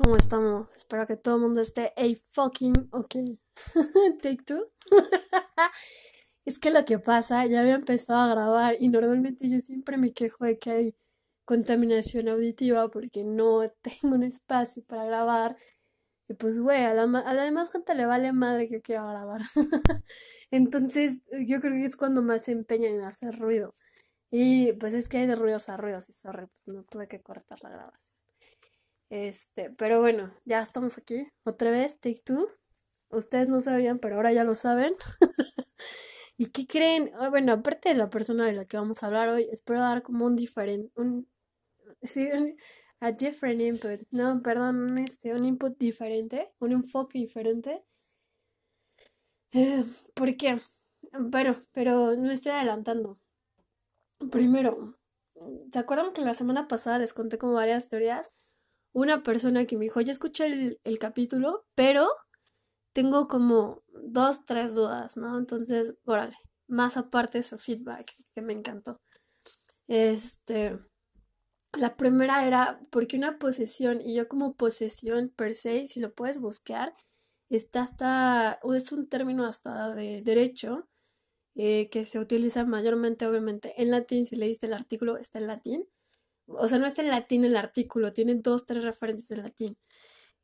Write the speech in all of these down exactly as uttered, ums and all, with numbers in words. ¿Cómo estamos? Espero que todo el mundo esté a fucking ok. Take two. Es que lo que pasa, ya había empezado a grabar y normalmente yo siempre me quejo de que hay contaminación auditiva porque no tengo un espacio para grabar. Y pues, güey, a la, a la demás gente le vale madre que yo quiera grabar. Entonces, yo creo que es cuando más se empeñan en hacer ruido. Y pues es que hay de ruidos a ruidos y sorry, pues no tuve que cortar la grabación. Este, pero bueno, ya estamos aquí. Otra vez, take two. Ustedes no sabían, pero ahora ya lo saben. ¿Y qué creen? Oh, bueno, aparte de la persona de la que vamos a hablar hoy, espero dar como un diferente... Un, sí, un, a different input, no, perdón, este, un input diferente, un enfoque diferente. Eh, ¿Por qué? Bueno, pero no estoy adelantando. Primero, ¿se acuerdan que la semana pasada les conté como varias teorías? Una persona que me dijo, ya escuché el, el capítulo, pero tengo como dos, tres dudas, ¿no? Entonces, órale, más aparte su feedback, que me encantó. Este... La primera era, ¿por qué una posesión? Y yo como posesión per se, si lo puedes buscar, está hasta, o es un término hasta de derecho, eh, que se utiliza mayormente, obviamente, en latín. Si leíste el artículo, está en latín. O sea, no está en latín el artículo, tiene dos, tres referencias en latín.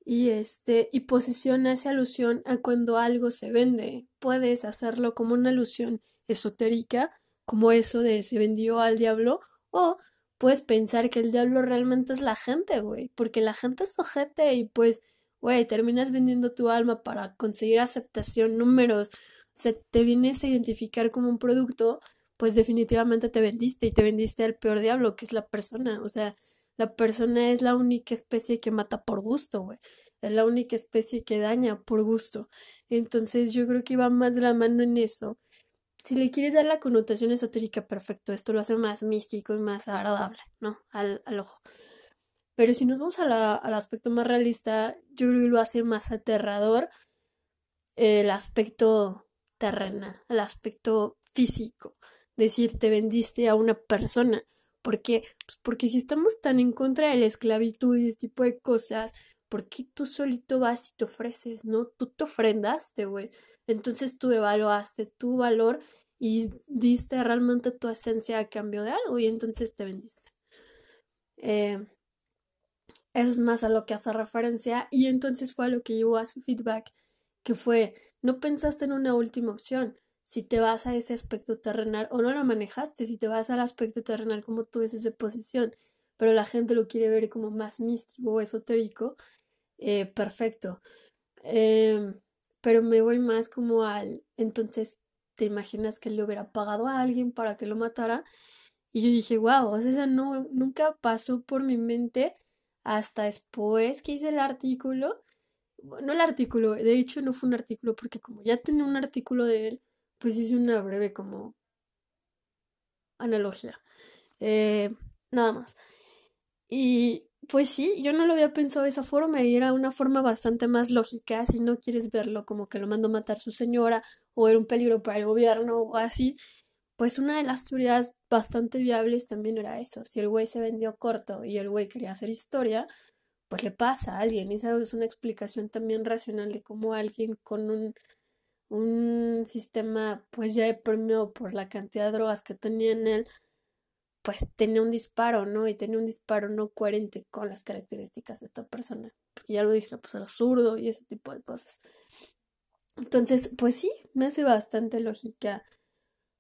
Y, este, y posesión hace alusión a cuando algo se vende. Puedes hacerlo como una alusión esotérica, como eso de se vendió al diablo, o... Puedes pensar que el diablo realmente es la gente, güey. Porque la gente es ojete y pues, güey, terminas vendiendo tu alma para conseguir aceptación, números. O sea, te vienes a identificar como un producto, pues definitivamente te vendiste. Y te vendiste al peor diablo, que es la persona. O sea, la persona es la única especie que mata por gusto, güey. Es la única especie que daña por gusto. Entonces yo creo que va más de la mano en eso. Si le quieres dar la connotación esotérica, perfecto, esto lo hace más místico y más agradable, ¿no? Al, al ojo. Pero si nos vamos a la, al aspecto más realista, yo creo que lo hace más aterrador eh, el aspecto terrenal, el aspecto físico. Decir, te vendiste a una persona. ¿Por qué? Pues porque si estamos tan en contra de la esclavitud y este tipo de cosas, ¿por qué tú solito vas y te ofreces, no? Tú te ofrendaste, güey. Entonces tú evaluaste tu valor y diste realmente tu esencia a cambio de algo y entonces te vendiste. Eh, eso es más a lo que hace referencia y entonces fue a lo que llevó a su feedback, que fue, no pensaste en una última opción, si te vas a ese aspecto terrenal o no lo manejaste, si te vas al aspecto terrenal como tú ves esa posición, pero la gente lo quiere ver como más místico o esotérico, eh, perfecto. Eh... Pero me voy más como al... Entonces, ¿te imaginas que le hubiera pagado a alguien para que lo matara? Y yo dije, wow, o sea, eso no, nunca pasó por mi mente hasta después que hice el artículo. No el artículo, de hecho no fue un artículo, porque como ya tenía un artículo de él, pues hice una breve como analogía. Eh, nada más. Y... Pues sí, yo no lo había pensado de esa forma y era una forma bastante más lógica si no quieres verlo como que lo mandó matar su señora o era un peligro para el gobierno o así. Pues una de las teorías bastante viables también era eso. Si el güey se vendió corto y el güey quería hacer historia, pues le pasa a alguien. Y esa es una explicación también racional de cómo alguien con un, un sistema pues ya deprimido por la cantidad de drogas que tenía en él, pues tenía un disparo, ¿no? Y tenía un disparo no coherente con las características de esta persona. Porque ya lo dije, pues era zurdo y ese tipo de cosas. Entonces, pues sí, me hace bastante lógica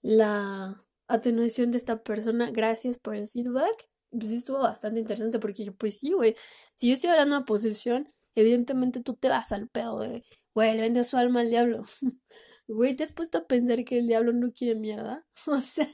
la atenuación de esta persona. Gracias por el feedback. Pues sí estuvo bastante interesante porque dije, pues sí, güey. Si yo estoy hablando de posesión, evidentemente tú te vas al pedo de, güey, le vendió su alma al diablo. Güey, ¿te has puesto a pensar que el diablo no quiere mierda? O sea,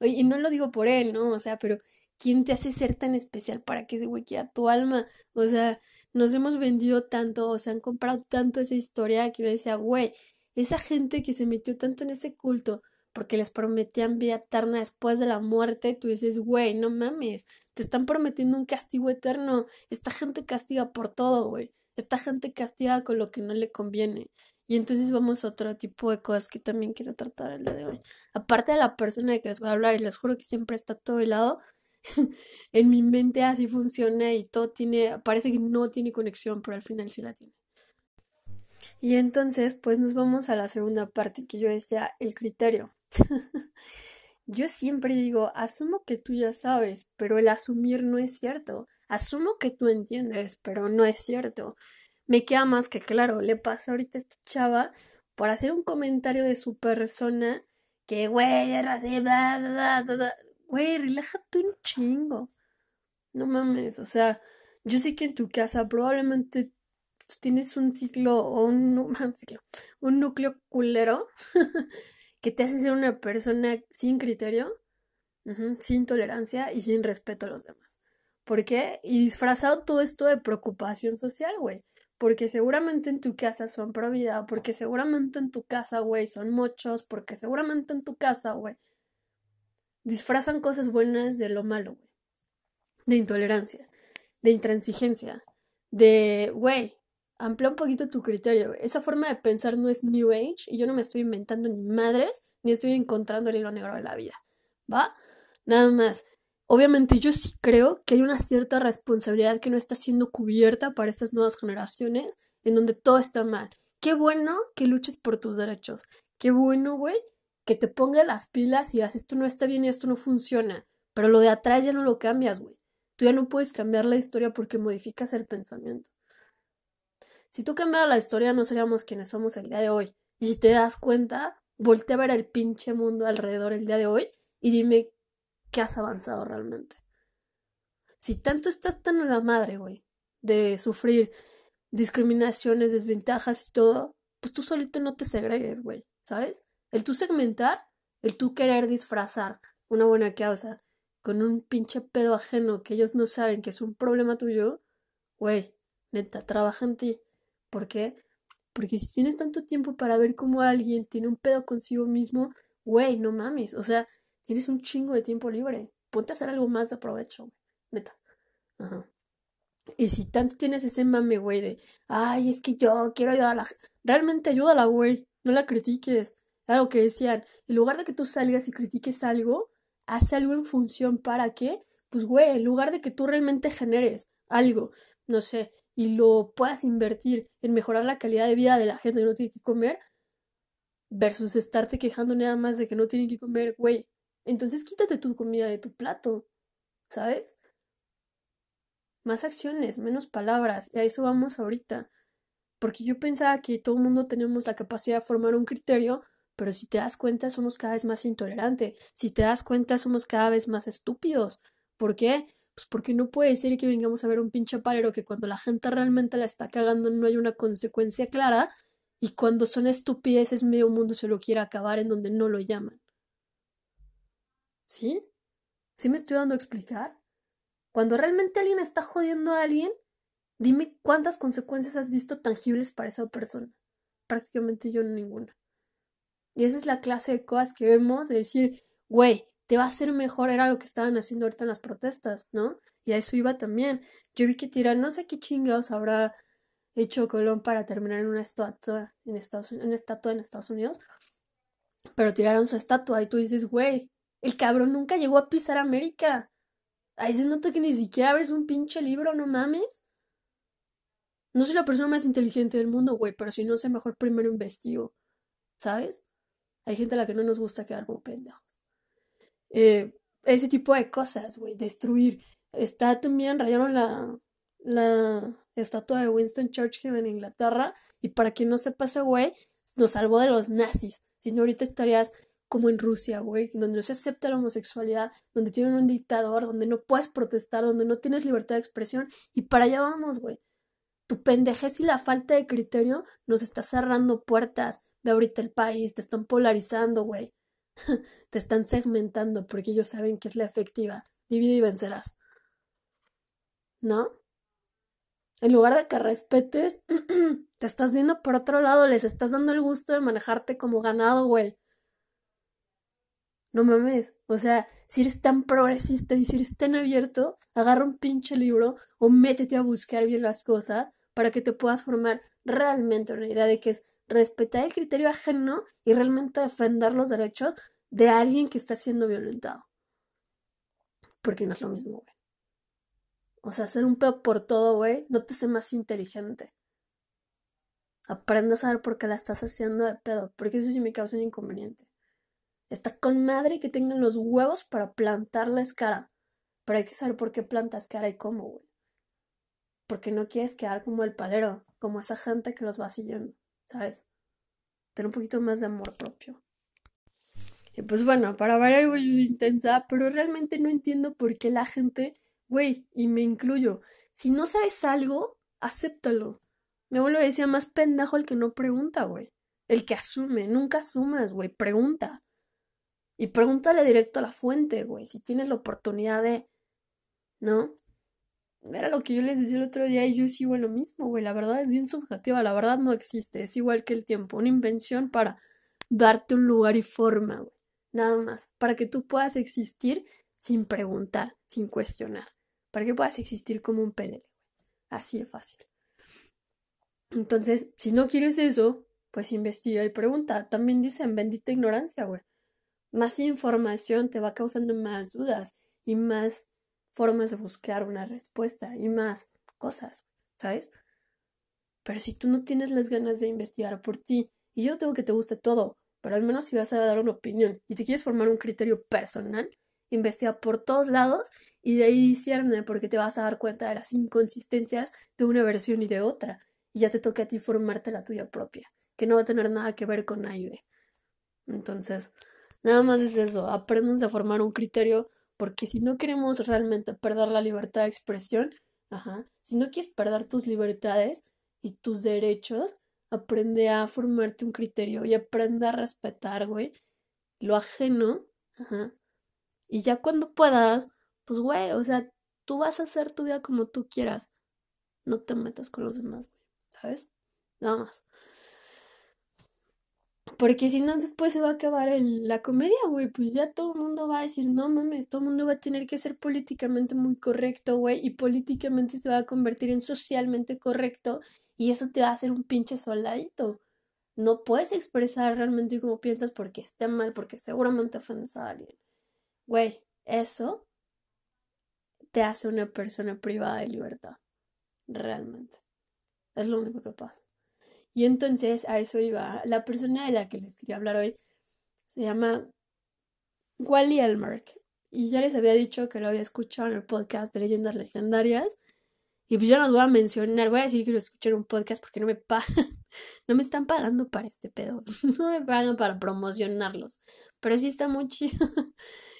y no lo digo por él, ¿no? O sea, pero ¿quién te hace ser tan especial para que ese güey quiera tu alma? O sea, nos hemos vendido tanto, o sea, han comprado tanto esa historia que yo decía, güey, esa gente que se metió tanto en ese culto porque les prometían vida eterna después de la muerte, tú dices, güey, no mames, te están prometiendo un castigo eterno. Esta gente castiga por todo, güey. Esta gente castiga con lo que no le conviene. Y entonces vamos a otro tipo de cosas que también quiero tratar el día de hoy. Aparte de la persona de que les voy a hablar, y les juro que siempre está a todo el lado, En mi mente así funciona y todo tiene, parece que no tiene conexión, pero al final sí la tiene. Y entonces, pues nos vamos a la segunda parte que yo decía, el criterio. Yo siempre digo, asumo que tú ya sabes, pero el asumir no es cierto. Asumo que tú entiendes, pero no es cierto. Me queda más que claro, le pasó ahorita a esta chava por hacer un comentario de su persona que, güey, es racista, bla, bla, bla. Güey, relájate un chingo. No mames, o sea, yo sé que en tu casa probablemente tienes un ciclo o un, un, ciclo, un núcleo culero que te hace ser una persona sin criterio, uh-huh, sin tolerancia y sin respeto a los demás. ¿Por qué? Y disfrazado todo esto de preocupación social, güey. Porque seguramente en tu casa son pro vida, porque seguramente en tu casa, güey, son mochos, porque seguramente en tu casa, güey, disfrazan cosas buenas de lo malo, güey. De intolerancia, de intransigencia, de, güey, amplía un poquito tu criterio, güey. Esa forma de pensar no es New Age y yo no me estoy inventando ni madres, ni estoy encontrando el hilo negro de la vida, ¿va? Nada más. Obviamente yo sí creo que hay una cierta responsabilidad que no está siendo cubierta para estas nuevas generaciones en donde todo está mal. Qué bueno que luches por tus derechos. Qué bueno, güey, que te pongas las pilas y digas, esto no está bien y esto no funciona. Pero lo de atrás ya no lo cambias, güey. Tú ya no puedes cambiar la historia porque modificas el pensamiento. Si tú cambiaras la historia no seríamos quienes somos el día de hoy. Y si te das cuenta, voltea a ver el pinche mundo alrededor el día de hoy y dime ¿qué has avanzado realmente? Si tanto estás tan a la madre, güey, de sufrir discriminaciones, desventajas y todo, pues tú solito no te segregues, güey, ¿sabes? El tú segmentar, el tú querer disfrazar una buena causa con un pinche pedo ajeno que ellos no saben que es un problema tuyo, güey, neta, trabaja en ti. ¿Por qué? Porque si tienes tanto tiempo para ver cómo alguien tiene un pedo consigo mismo, güey, no mames, o sea, tienes un chingo de tiempo libre. Ponte a hacer algo más de provecho, güey. Neta. Ajá. Y si tanto tienes ese mame, güey, de ay, es que yo quiero ayudar a la gente. Realmente ayúdala, güey. No la critiques. Era lo que decían. En lugar de que tú salgas y critiques algo, haz algo en función para que, pues, güey, en lugar de que tú realmente generes algo, no sé, y lo puedas invertir en mejorar la calidad de vida de la gente que no tiene que comer, versus estarte quejando nada más de que no tienen que comer, güey. Entonces quítate tu comida de tu plato, ¿sabes? Más acciones, menos palabras, y a eso vamos ahorita. Porque yo pensaba que todo el mundo tenemos la capacidad de formar un criterio, pero si te das cuenta somos cada vez más intolerantes. Si te das cuenta somos cada vez más estúpidos. ¿Por qué? Pues porque no puede ser que vengamos a ver un pinche palero que cuando la gente realmente la está cagando no hay una consecuencia clara, y cuando son estupideces medio mundo se lo quiere acabar en donde no lo llaman. ¿Sí? ¿Sí me estoy dando a explicar? Cuando realmente alguien está jodiendo a alguien, dime cuántas consecuencias has visto tangibles para esa persona. Prácticamente yo ninguna. Y esa es la clase de cosas que vemos de decir, güey, te va a hacer mejor, era lo que estaban haciendo ahorita en las protestas, ¿no? Y a eso iba también. Yo vi que tiran, no sé qué chingados habrá hecho Colón para terminar en una estatua en Estados, una estatua en Estados Unidos, pero tiraron su estatua y tú dices, güey, el cabrón nunca llegó a pisar América. Ahí se nota que ni siquiera abres un pinche libro, no mames. No soy la persona más inteligente del mundo, güey, pero si no sé, mejor primero investigo, ¿sabes? Hay gente a la que no nos gusta quedar como pendejos. Eh, ese tipo de cosas, güey, destruir. Está también, rayaron la, la estatua de Winston Churchill en Inglaterra, y para quien no sepa ese güey, nos salvó de los nazis. Si no, ahorita estarías como en Rusia, güey, donde no se acepta la homosexualidad, donde tienen un dictador, donde no puedes protestar, donde no tienes libertad de expresión, y para allá vamos, güey. Tu pendejez y la falta de criterio nos está cerrando puertas de ahorita el país, te están polarizando, güey. Te están segmentando porque ellos saben que es la efectiva. Divide y vencerás. ¿No? En lugar de que respetes, te estás yendo por otro lado, les estás dando el gusto de manejarte como ganado, güey. No mames, o sea, si eres tan progresista y si eres tan abierto, agarra un pinche libro o métete a buscar bien las cosas para que te puedas formar realmente una idea de que es respetar el criterio ajeno y realmente defender los derechos de alguien que está siendo violentado. porque no es lo mismo, güey. O sea, hacer un pedo por todo, güey, no te hace más inteligente. Aprende a saber por qué la estás haciendo de pedo, porque eso sí me causa un inconveniente. Está con madre que tengan los huevos para plantarles cara, pero hay que saber por qué plantas cara y cómo, güey. Porque no quieres quedar como el palero, como esa gente que los va siguiendo, ¿sabes? Tener un poquito más de amor propio. Y pues bueno, para variar, güey, yo intensa, pero realmente no entiendo por qué la gente, güey, y me incluyo, si no sabes algo, acéptalo. Mi abuelo decía, más pendejo el que no pregunta, güey. El que asume, nunca asumas, güey, pregunta. Y pregúntale directo a la fuente, güey, si tienes la oportunidad de, ¿no? Era lo que yo les decía el otro día y yo sigo en lo mismo, güey. La verdad es bien subjetiva, la verdad no existe. Es igual que el tiempo, una invención para darte un lugar y forma, güey. Nada más, para que tú puedas existir sin preguntar, sin cuestionar. Para que puedas existir como un pelele. Así de fácil. Entonces, si no quieres eso, pues investiga y pregunta. También dicen bendita ignorancia, güey. Más información te va causando más dudas y más formas de buscar una respuesta y más cosas, ¿sabes? Pero si tú no tienes las ganas de investigar por ti, y yo tengo que te guste todo, pero al menos si vas a dar una opinión y te quieres formar un criterio personal, investiga por todos lados y de ahí discierne, porque te vas a dar cuenta de las inconsistencias de una versión y de otra. Y ya te toca a ti formarte la tuya propia, que no va a tener nada que ver con nadie. Entonces, nada más es eso, apréndanse a formar un criterio, porque si no queremos realmente perder la libertad de expresión, ajá, si no quieres perder tus libertades y tus derechos, aprende a formarte un criterio y aprende a respetar, güey, lo ajeno, ajá. Y ya cuando puedas, pues, güey, o sea, tú vas a hacer tu vida como tú quieras. No te metas con los demás, güey, ¿sabes? Nada más. Porque si no, después se va a acabar el, la comedia, güey. Pues ya todo el mundo va a decir, no mames, todo el mundo va a tener que ser políticamente muy correcto, güey. Y políticamente se va a convertir en socialmente correcto. Y eso te va a hacer un pinche soldadito. No puedes expresar realmente cómo piensas porque está mal, porque seguramente ofendes a alguien. Güey, eso te hace una persona privada de libertad. Realmente. Es lo único que pasa. Y entonces a eso iba. La persona de la que les quería hablar hoy se llama Wally Elmlark. Y ya les había dicho que lo había escuchado en el podcast de Leyendas Legendarias. Y pues yo no los voy a mencionar. Voy a decir que lo escuché en un podcast porque no me pagan. No me están pagando para este pedo. No me pagan para promocionarlos. Pero sí está muy chido.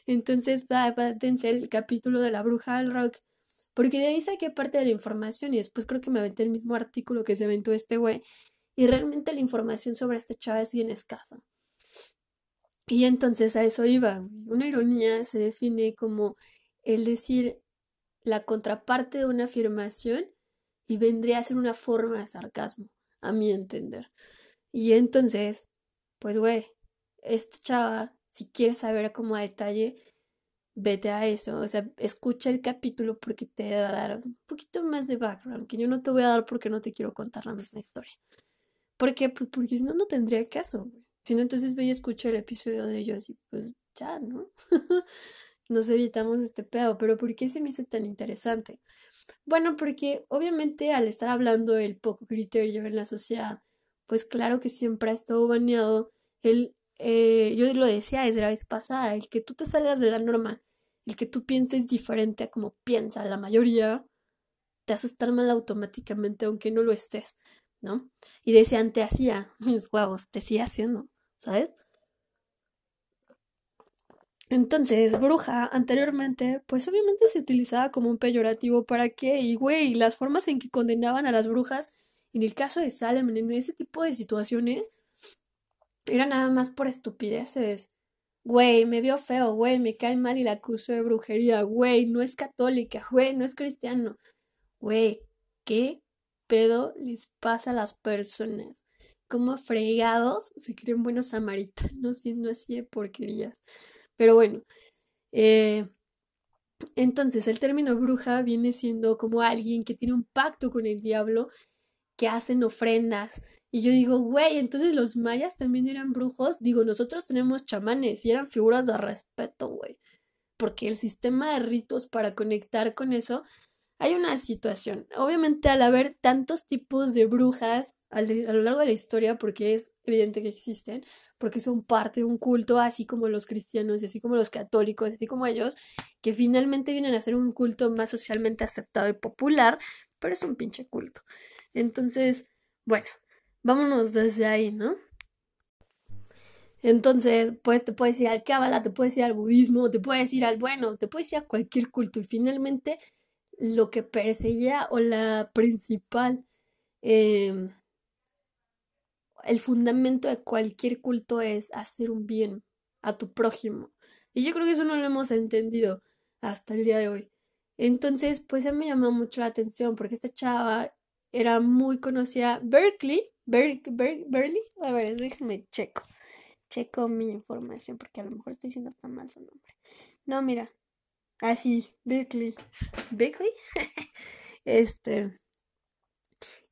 Entonces, pátense el capítulo de la bruja del rock. Porque de ahí saqué parte de la información. Y después creo que me aventé el mismo artículo que se aventó este güey. Y realmente la información sobre esta chava es bien escasa. Y entonces a eso iba. Una ironía se define como el decir la contraparte de una afirmación y vendría a ser una forma de sarcasmo, a mi entender. Y entonces, pues güey, esta chava, si quieres saber como a detalle, vete a eso. O sea, escucha el capítulo porque te va a dar un poquito más de background, que yo no te voy a dar porque no te quiero contar la misma historia. ¿Por qué? Pues porque si no, no tendría caso, güey. Si no, entonces voy a escuchar el episodio de ellos y pues ya, ¿no? Nos evitamos este pedo. ¿Pero por qué se me hizo tan interesante? Bueno, porque obviamente al estar hablando del poco criterio en la sociedad, pues claro que siempre ha estado baneado el, eh, yo lo decía desde la vez pasada, el que tú te salgas de la norma, el que tú pienses diferente a como piensa la mayoría, te hace estar mal automáticamente aunque no lo estés, ¿no? Y decían, te hacía, mis huevos, te sigue haciendo, ¿sabes? Entonces, bruja, anteriormente, pues obviamente se utilizaba como un peyorativo para que, y güey, las formas en que condenaban a las brujas, en el caso de Salem, en ese tipo de situaciones, era nada más por estupideces. Güey, me vio feo, güey, me cae mal y la acuso de brujería, güey, no es católica, güey, no es cristiano. Güey, ¿qué pedo les pasa a las personas? Como fregados se creen buenos samaritanos siendo así de porquerías. Pero bueno, eh, entonces el término bruja viene siendo como alguien que tiene un pacto con el diablo, que hacen ofrendas. Y yo digo, güey, entonces los mayas también eran brujos. Digo, nosotros tenemos chamanes y eran figuras de respeto, güey. porque el sistema de ritos para conectar con eso, hay una situación. Obviamente, al haber tantos tipos de brujas a lo largo de la historia, porque es evidente que existen, porque son parte de un culto, así como los cristianos y así como los católicos, así como ellos, que finalmente vienen a ser un culto más socialmente aceptado y popular, pero es un pinche culto. Entonces, bueno, vámonos desde ahí, ¿no? Entonces, pues te puedes ir al Kabbalah, te puedes ir al budismo, te puedes ir al bueno, te puedes ir a cualquier culto. Y finalmente, lo que perseguía o la principal... Eh, el fundamento de cualquier culto es hacer un bien a tu prójimo. Y yo creo que eso no lo hemos entendido hasta el día de hoy. Entonces, pues a mí me llamó mucho la atención porque esta chava era muy conocida. Bickley, Ber- Ber- Berley, a ver, déjenme checo. Checo mi información porque a lo mejor estoy diciendo hasta mal su nombre. No, mira. Así, ah, Bickley. Bickley. este...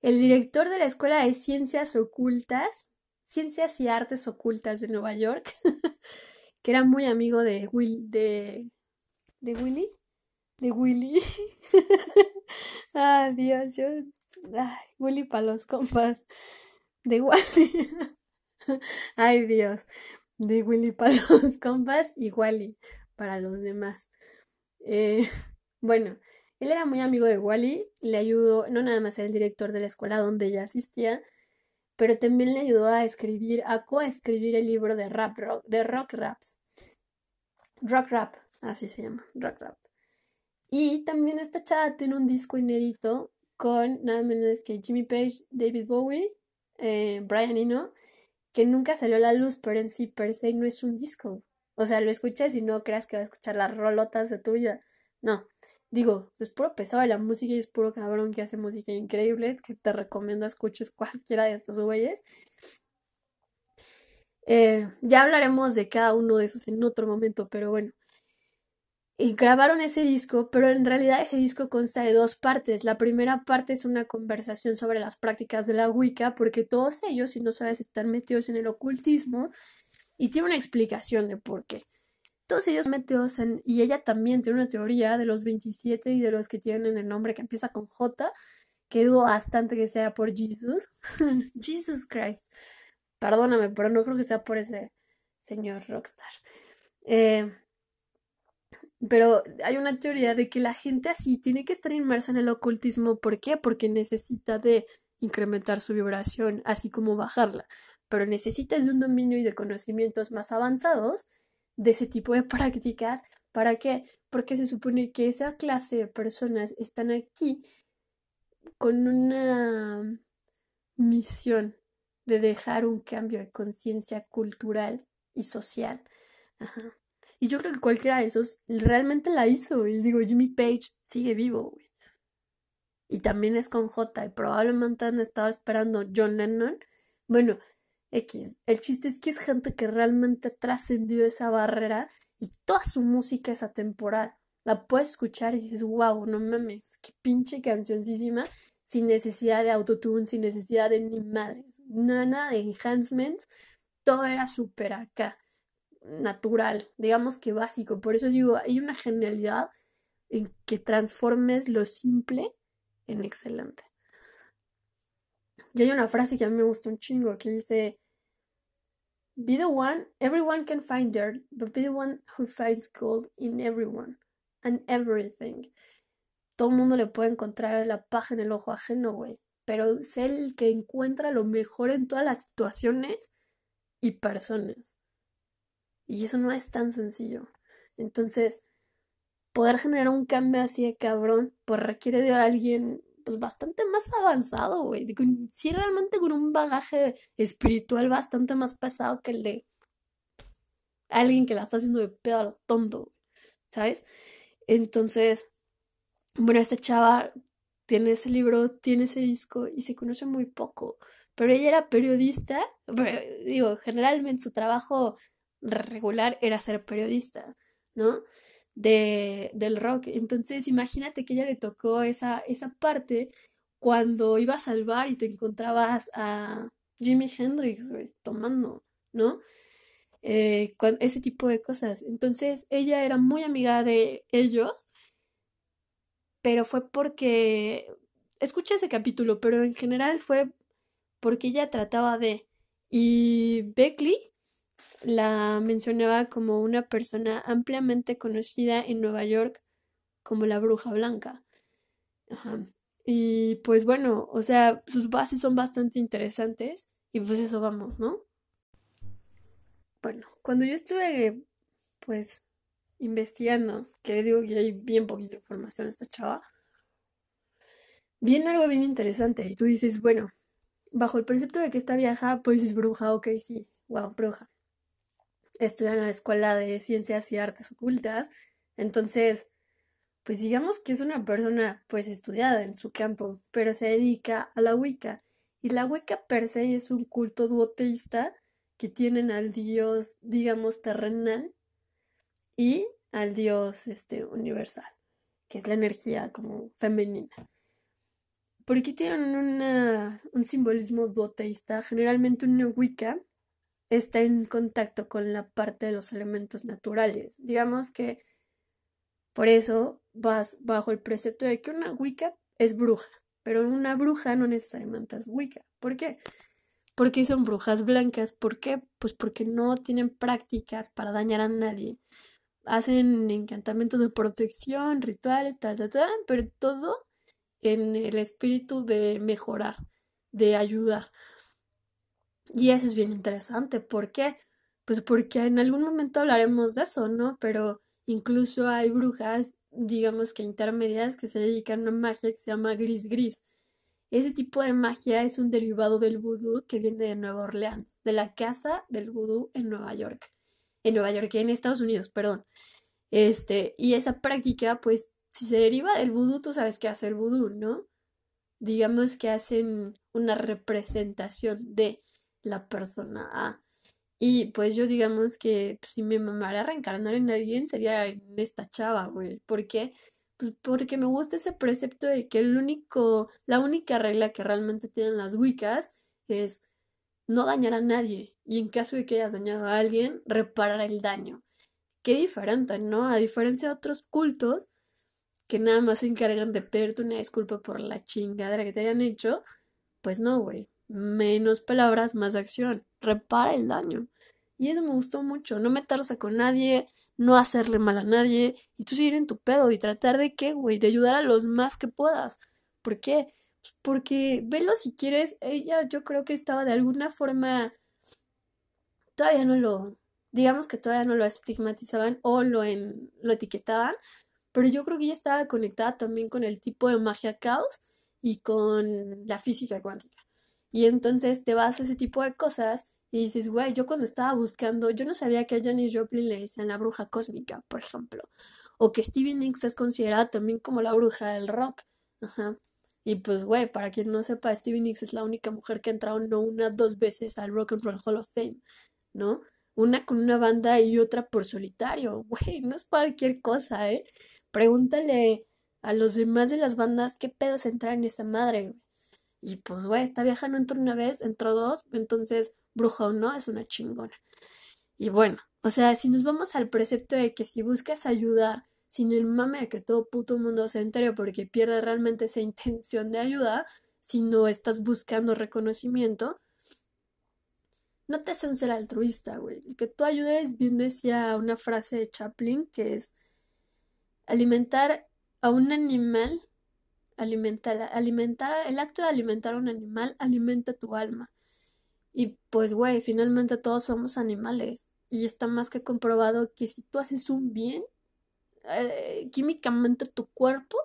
El director de la Escuela de Ciencias Ocultas, Ciencias y Artes Ocultas de Nueva York, que era muy amigo de Will, de... ¿De Willy? De Willy. Ay, Dios, yo... Ay, Willy para los compas. De Wally. Ay, Dios. De Willy para los compas y Wally para los demás. Eh, bueno... Él era muy amigo de Wally, le ayudó, no nada más era el director de la escuela donde ella asistía, pero también le ayudó a escribir, a coescribir el libro de rap, rock, de rock raps. Rock rap, así se llama, rock rap. Y también esta chava tiene un disco inédito con nada menos que Jimmy Page, David Bowie, eh, Brian Eno, que nunca salió a la luz, pero en sí per se no es un disco. O sea, lo escuchas y no creas que vas a escuchar las rolotas de tu vida, no. Digo, es puro pesado de la música y es puro cabrón que hace música increíble, que te recomiendo escuches cualquiera de estos güeyes. Eh, ya hablaremos de cada uno de esos en otro momento, pero bueno. Y grabaron ese disco, pero en realidad ese disco consta de dos partes. La primera parte es una conversación sobre las prácticas de la Wicca, porque todos ellos, si no sabes, están metidos en el ocultismo y tiene una explicación de por qué. Todos ellos metidos en... Y ella también tiene una teoría de los veintisiete y de los que tienen el nombre que empieza con J, que dudo bastante que sea por Jesus. Jesus Christ. Perdóname, pero no creo que sea por ese señor rockstar. Eh, pero hay una teoría de que la gente así tiene que estar inmersa en el ocultismo. ¿Por qué? Porque necesita de incrementar su vibración, así como bajarla. Pero necesitas de un dominio y de conocimientos más avanzados de ese tipo de prácticas. ¿Para qué? Porque se supone que esa clase de personas están aquí con una misión de dejar un cambio de conciencia cultural y social. Ajá. Y yo creo que cualquiera de esos realmente la hizo. Y digo, Jimmy Page sigue vivo, güey. Y también es con J. Y probablemente han estado esperando John Lennon. Bueno... X. El chiste es que es gente que realmente ha trascendido esa barrera y toda su música es atemporal. La puedes escuchar y dices, wow, no mames, qué pinche cancioncísima, sin necesidad de autotune, sin necesidad de ni madres, nada de enhancements, todo era súper acá, natural, digamos que básico. Por eso digo, hay una genialidad en que transformes lo simple en excelente. Y hay una frase que a mí me gusta un chingo, que dice, be the one, everyone can find dirt, but be the one who finds gold in everyone and everything. Todo el mundo le puede encontrar la paja en el ojo ajeno, güey. Pero sé el que encuentra lo mejor en todas las situaciones y personas. Y eso no es tan sencillo. Entonces, poder generar un cambio así de cabrón, pues requiere de alguien... pues bastante más avanzado, güey. Sí, realmente con un bagaje espiritual bastante más pesado que el de alguien que la está haciendo de pedo a lo tonto, ¿sabes? Entonces, bueno, esta chava tiene ese libro, tiene ese disco y se conoce muy poco. Pero ella era periodista, pero, digo, generalmente su trabajo regular era ser periodista, ¿no? De, del rock. Entonces imagínate que ella le tocó esa, esa parte cuando iba a salvar y te encontrabas a Jimi Hendrix, güey, tomando, ¿no? eh, con ese tipo de cosas. Entonces ella era muy amiga de ellos, pero fue porque... Escuché ese capítulo, pero en general fue porque ella trataba de... Y Bickley la mencionaba como una persona ampliamente conocida en Nueva York como la Bruja Blanca. Ajá. Y pues bueno, o sea, sus bases son bastante interesantes y pues eso vamos, ¿no? Bueno, cuando yo estuve, pues, investigando, que les digo que hay bien poquita información a esta chava, viene algo bien interesante y tú dices, bueno, bajo el concepto de que está vieja, pues es bruja, ok, sí, wow, bruja. Estudia en la Escuela de Ciencias y Artes Ocultas, entonces, pues digamos que es una persona, pues, estudiada en su campo, pero se dedica a la Wicca. Y la Wicca per se es un culto duoteísta que tienen al dios, digamos, terrenal y al dios, este, universal, que es la energía como femenina. Porque tienen una, un simbolismo duoteísta. Generalmente una Wicca está en contacto con la parte de los elementos naturales. Digamos que por eso vas bajo el precepto de que una Wicca es bruja. Pero una bruja no necesariamente es Wicca. ¿Por qué? Porque son brujas blancas. ¿Por qué? Pues porque no tienen prácticas para dañar a nadie. Hacen encantamientos de protección, rituales, ta, ta, ta. Pero todo... en el espíritu de mejorar, de ayudar. Y eso es bien interesante. ¿Por qué? Pues porque en algún momento hablaremos de eso, ¿no? Pero incluso hay brujas, digamos que intermedias, que se dedican a una magia que se llama gris-gris. Ese tipo de magia es un derivado del vudú que viene de Nueva Orleans, de la casa del vudú en Nueva York. En Nueva York, en Estados Unidos, perdón. Este, y esa práctica, pues, si se deriva del vudú, tú sabes qué hace el vudú, ¿no? Digamos que hacen una representación de la persona A. Y pues yo digamos que pues, si me mamara reencarnar en alguien sería en esta chava, güey. ¿Por qué? Pues porque me gusta ese precepto de que el único, la única regla que realmente tienen las wiccas es no dañar a nadie. Y en caso de que hayas dañado a alguien, reparar el daño. Qué diferente, ¿no? A diferencia de otros cultos, que nada más se encargan de pedirte una disculpa por la chingadera que te hayan hecho, pues no, güey. Menos palabras, más acción. Repara el daño. Y eso me gustó mucho. No meterse con nadie, no hacerle mal a nadie, y tú seguir en tu pedo y tratar de qué, güey, de ayudar a los más que puedas. ¿Por qué? Pues porque, velo si quieres, ella yo creo que estaba de alguna forma, todavía no lo, digamos que todavía no lo estigmatizaban o lo, en, lo etiquetaban, pero yo creo que ella estaba conectada también con el tipo de magia caos y con la física cuántica. Y entonces te vas a ese tipo de cosas y dices, güey, yo cuando estaba buscando, yo no sabía que a Janis Joplin le decían la bruja cósmica, por ejemplo. O que Stevie Nicks es considerada también como la bruja del rock. Ajá. Y pues, güey, para quien no sepa, Stevie Nicks es la única mujer que ha entrado no una, dos veces al Rock and Roll Hall of Fame, ¿no? Una con una banda y otra por solitario. Güey, no es cualquier cosa, ¿eh? Pregúntale a los demás de las bandas qué pedos entrar en esa madre, güey. Y pues, güey, esta vieja no entró una vez, entró dos, entonces, bruja o no, es una chingona. Y bueno, o sea, si nos vamos al precepto de que si buscas ayudar, sin el mame de que todo puto mundo se entere porque pierde realmente esa intención de ayuda, si no estás buscando reconocimiento, no te hace un ser altruista, güey. El que tú ayudes, bien decía una frase de Chaplin, que es: alimentar a un animal, alimentar, alimentar, el acto de alimentar a un animal alimenta tu alma. Y pues, güey, finalmente todos somos animales. Y está más que comprobado que si tú haces un bien, eh, químicamente tu cuerpo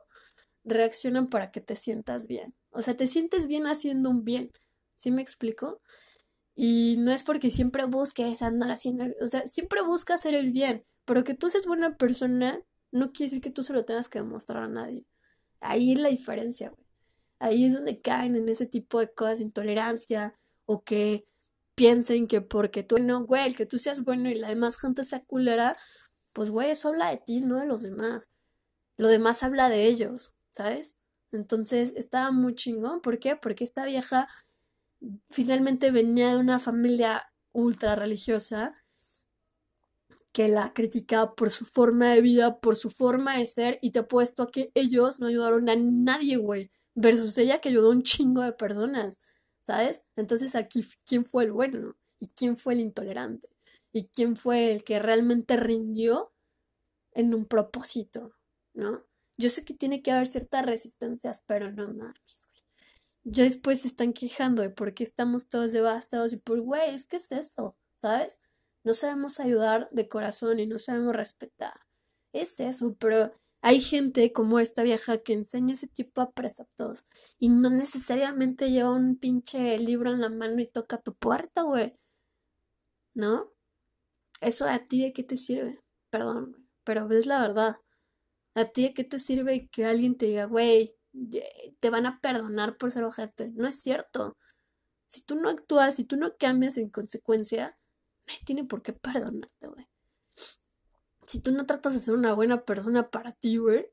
reacciona para que te sientas bien. O sea, te sientes bien haciendo un bien. ¿Sí me explico? Y no es porque siempre busques andar haciendo... O sea, siempre buscas hacer el bien. Pero que tú seas buena persona... no quiere decir que tú se lo tengas que demostrar a nadie. Ahí es la diferencia, güey. Ahí es donde caen en ese tipo de cosas, intolerancia, o que piensen que porque tú no, güey, el que tú seas bueno y la demás gente sea culera, pues, güey, eso habla de ti, no de los demás. Lo demás habla de ellos, ¿sabes? Entonces, estaba muy chingón. ¿Por qué? Porque esta vieja finalmente venía de una familia ultra religiosa, que la criticaba por su forma de vida, por su forma de ser, y te apuesto a que ellos no ayudaron a nadie, güey, versus ella que ayudó a un chingo de personas, ¿sabes? Entonces aquí, ¿quién fue el bueno? ¿Y quién fue el intolerante? ¿Y quién fue el que realmente rindió en un propósito, no? Yo sé que tiene que haber ciertas resistencias, pero no mames, güey. Ya después se están quejando de por qué estamos todos devastados y por, güey, es que es eso, ¿sabes? No sabemos ayudar de corazón y no sabemos respetar. Es eso, pero hay gente como esta vieja que enseña ese tipo de preceptos y no necesariamente lleva un pinche libro en la mano y toca tu puerta, güey, ¿no? ¿Eso a ti de qué te sirve? Perdón, güey, pero ves la verdad. ¿A ti de qué te sirve que alguien te diga, güey, te van a perdonar por ser ojete? No es cierto. Si tú no actúas, si tú no cambias en consecuencia, nadie tiene por qué perdonarte, güey. Si tú no tratas de ser una buena persona para ti, güey,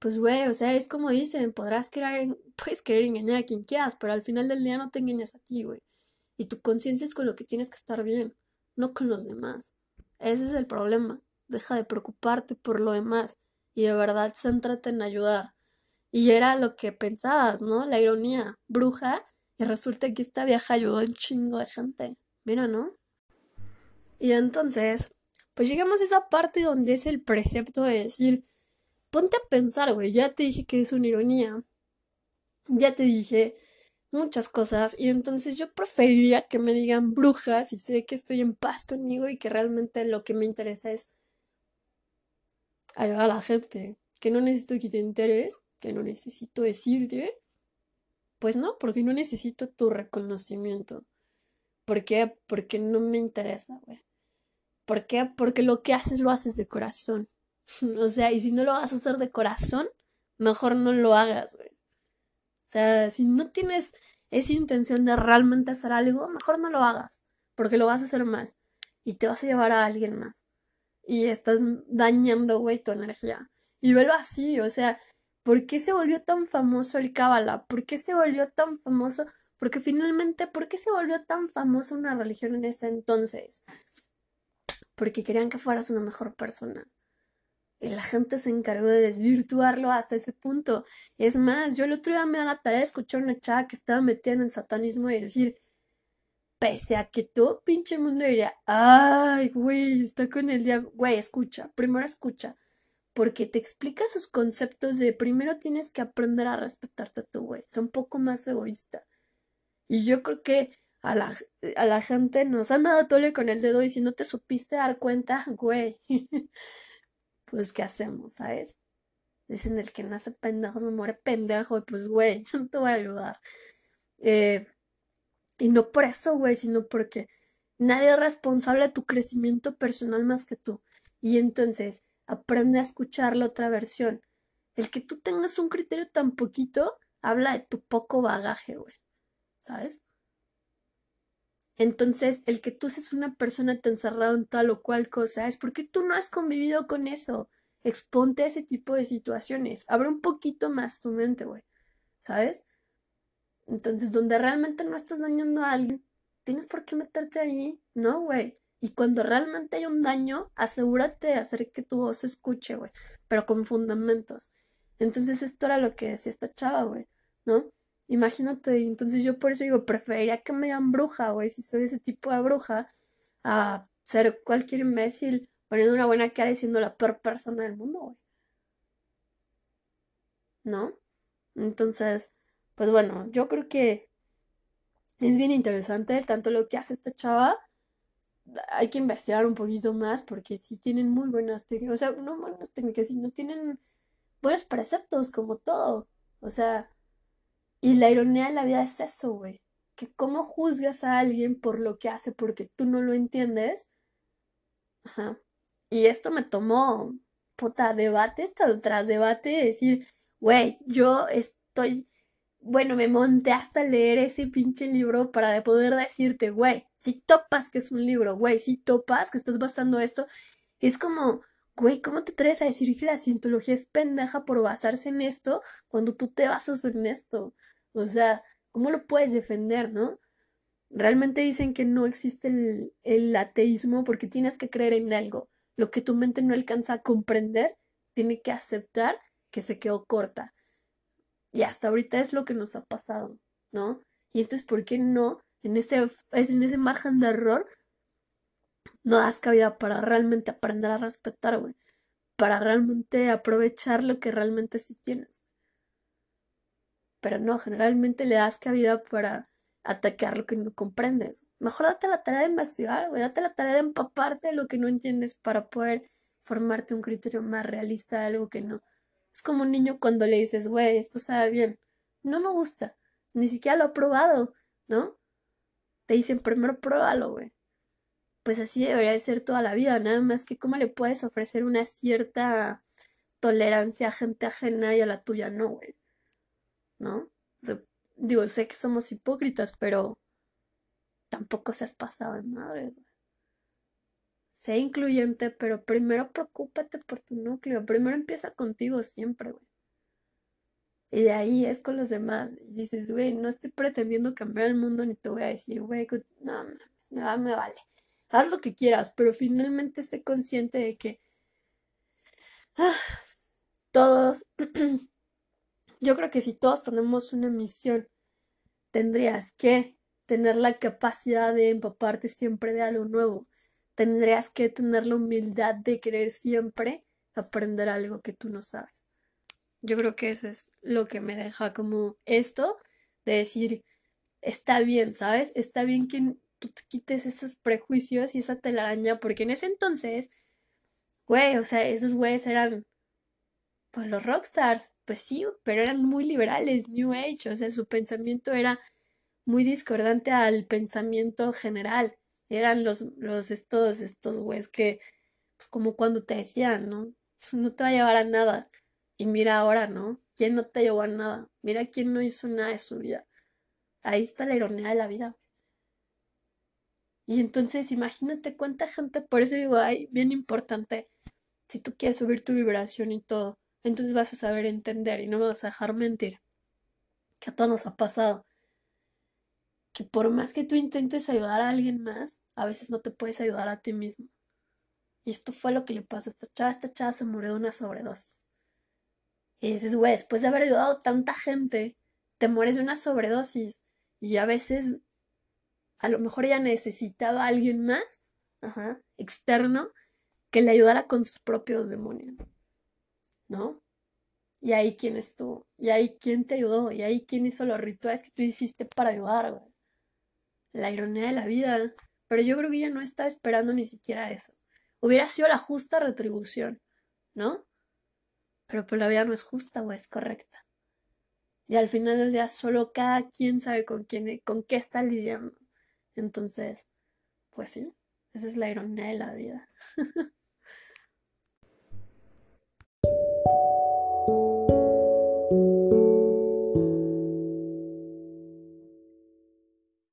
pues, güey, o sea, es como dicen, podrás querer, puedes querer engañar a quien quieras, pero al final del día no te engañas a ti, güey. Y tu conciencia es con lo que tienes que estar bien, no con los demás. Ese es el problema. Deja de preocuparte por lo demás y de verdad céntrate en ayudar. Y era lo que pensabas, ¿no? La ironía, bruja, y resulta que esta vieja ayudó a un chingo de gente. Mira, ¿no? Y entonces, pues llegamos a esa parte donde es el precepto de decir, ponte a pensar, güey, ya te dije que es una ironía, ya te dije muchas cosas, y entonces yo preferiría que me digan brujas y sé que estoy en paz conmigo y que realmente lo que me interesa es ayudar a la gente, que no necesito que te enteres, que no necesito decirte, pues no, porque no necesito tu reconocimiento. ¿Por qué? Porque no me interesa, güey. ¿Por qué? Porque lo que haces lo haces de corazón. O sea, y si no lo vas a hacer de corazón, mejor no lo hagas, güey. O sea, si no tienes esa intención de realmente hacer algo, mejor no lo hagas, porque lo vas a hacer mal y te vas a llevar a alguien más. Y estás dañando, güey, tu energía. Y velo así, o sea, ¿por qué se volvió tan famoso el Kabbalah? ¿Por qué se volvió tan famoso? Porque finalmente, ¿por qué se volvió tan famosa una religión en ese entonces? Porque querían que fueras una mejor persona. Y la gente se encargó de desvirtuarlo hasta ese punto. Es más, yo el otro día me da la tarea de escuchar una chava que estaba metida en el satanismo y decir, pese a que todo pinche mundo diría, ay, güey, está con el diablo. Güey, escucha, primero escucha. Porque te explica sus conceptos de primero tienes que aprender a respetarte tú, güey. Es un poco más egoísta. Y yo creo que a la, a la gente nos han dado tole con el dedo y si no te supiste dar cuenta, güey, pues ¿qué hacemos, sabes? Dicen el que nace pendejo se muere pendejo y pues, güey, yo no te voy a ayudar. Eh, y no por eso, güey, sino porque nadie es responsable de tu crecimiento personal más que tú. Y entonces aprende a escuchar la otra versión. El que tú tengas un criterio tan poquito habla de tu poco bagaje, güey. ¿Sabes? Entonces, el que tú seas una persona tan cerrada en tal o cual cosa es porque tú no has convivido con eso. Exponte a ese tipo de situaciones. Abre un poquito más tu mente, güey. ¿Sabes? Entonces, donde realmente no estás dañando a alguien, tienes por qué meterte ahí, ¿no, güey? Y cuando realmente hay un daño, asegúrate de hacer que tu voz se escuche, güey. Pero con fundamentos. Entonces, esto era lo que decía esta chava, güey, ¿no? Imagínate, entonces yo por eso digo, preferiría que me llamen bruja, güey, si soy ese tipo de bruja, a ser cualquier imbécil poniendo una buena cara y siendo la peor persona del mundo, güey. ¿No? Entonces, pues bueno, yo creo que es bien interesante tanto lo que hace esta chava. Hay que investigar un poquito más porque sí tienen muy buenas técnicas, o sea, no buenas técnicas, sino tienen buenos preceptos como todo, o sea... Y la ironía de la vida es eso, güey. Que cómo juzgas a alguien por lo que hace porque tú no lo entiendes. Ajá. Y esto me tomó, puta, debate tras debate de decir, güey, yo estoy... Bueno, me monté hasta leer ese pinche libro para poder decirte, güey, si topas que es un libro, güey, si topas que estás basando esto. Es como... Güey, ¿cómo te atreves a decir que la cientología es pendeja por basarse en esto cuando tú te basas en esto? O sea, ¿cómo lo puedes defender, no? Realmente dicen que no existe el, el ateísmo porque tienes que creer en algo. Lo que tu mente no alcanza a comprender, tiene que aceptar que se quedó corta. Y hasta ahorita es lo que nos ha pasado, ¿no? Y entonces, ¿por qué no? En ese, en ese margen de error, no das cabida para realmente aprender a respetar, güey. Para realmente aprovechar lo que realmente sí tienes. Pero no, generalmente le das cabida para atacar lo que no comprendes. Mejor date la tarea de investigar, güey. Date la tarea de empaparte de lo que no entiendes para poder formarte un criterio más realista de algo que no. Es como un niño cuando le dices, güey, esto sabe bien. No me gusta. Ni siquiera lo he probado, ¿no? Te dicen, primero pruébalo, güey. Pues así debería de ser toda la vida. Nada más que cómo le puedes ofrecer una cierta tolerancia a gente ajena y a la tuya no, güey. ¿No? O sea, digo, sé que somos hipócritas, pero tampoco seas pasado de madres. Sé incluyente, pero primero preocúpate por tu núcleo. Primero empieza contigo siempre, güey. Y de ahí es con los demás. Y dices, güey, no estoy pretendiendo cambiar el mundo ni te voy a decir, güey, no, no, no me vale. Haz lo que quieras, pero finalmente sé consciente de que ah, todos... Yo creo que si todos tenemos una misión, tendrías que tener la capacidad de empaparte siempre de algo nuevo. Tendrías que tener la humildad de querer siempre aprender algo que tú no sabes. Yo creo que eso es lo que me deja como esto, de decir, está bien, ¿sabes? Está bien que tú te quites esos prejuicios y esa telaraña, porque en ese entonces, güey, o sea, esos güeyes eran, pues, los rockstars. Pues sí, pero eran muy liberales, New Age, o sea, su pensamiento era muy discordante al pensamiento general. Eran los, los estos, estos güeyes que, pues como cuando te decían, ¿no? No te va a llevar a nada. Y mira ahora, ¿no? ¿Quién no te llevó a nada? Mira quién no hizo nada de su vida. Ahí está la ironía de la vida. Y entonces, imagínate cuánta gente, por eso digo, ay, bien importante, si tú quieres subir tu vibración y todo, entonces vas a saber entender y no me vas a dejar mentir. Que a todos nos ha pasado. Que por más que tú intentes ayudar a alguien más, a veces no te puedes ayudar a ti mismo. Y esto fue lo que le pasó a esta chava. Esta chava se murió de una sobredosis. Y dices, güey, después de haber ayudado a tanta gente, te mueres de una sobredosis. Y a veces, a lo mejor ella necesitaba a alguien más, ajá, externo, que le ayudara con sus propios demonios. ¿No? Y ahí quién estuvo, y ahí quién te ayudó, y ahí quién hizo los rituales que tú hiciste para ayudar, güey. La ironía de la vida. Pero yo creo que ella no estaba esperando ni siquiera eso. Hubiera sido la justa retribución, ¿no? Pero pues la vida no es justa, güey, es correcta. Y al final del día solo cada quien sabe con quién, con qué está lidiando. Entonces, pues sí, esa es la ironía de la vida.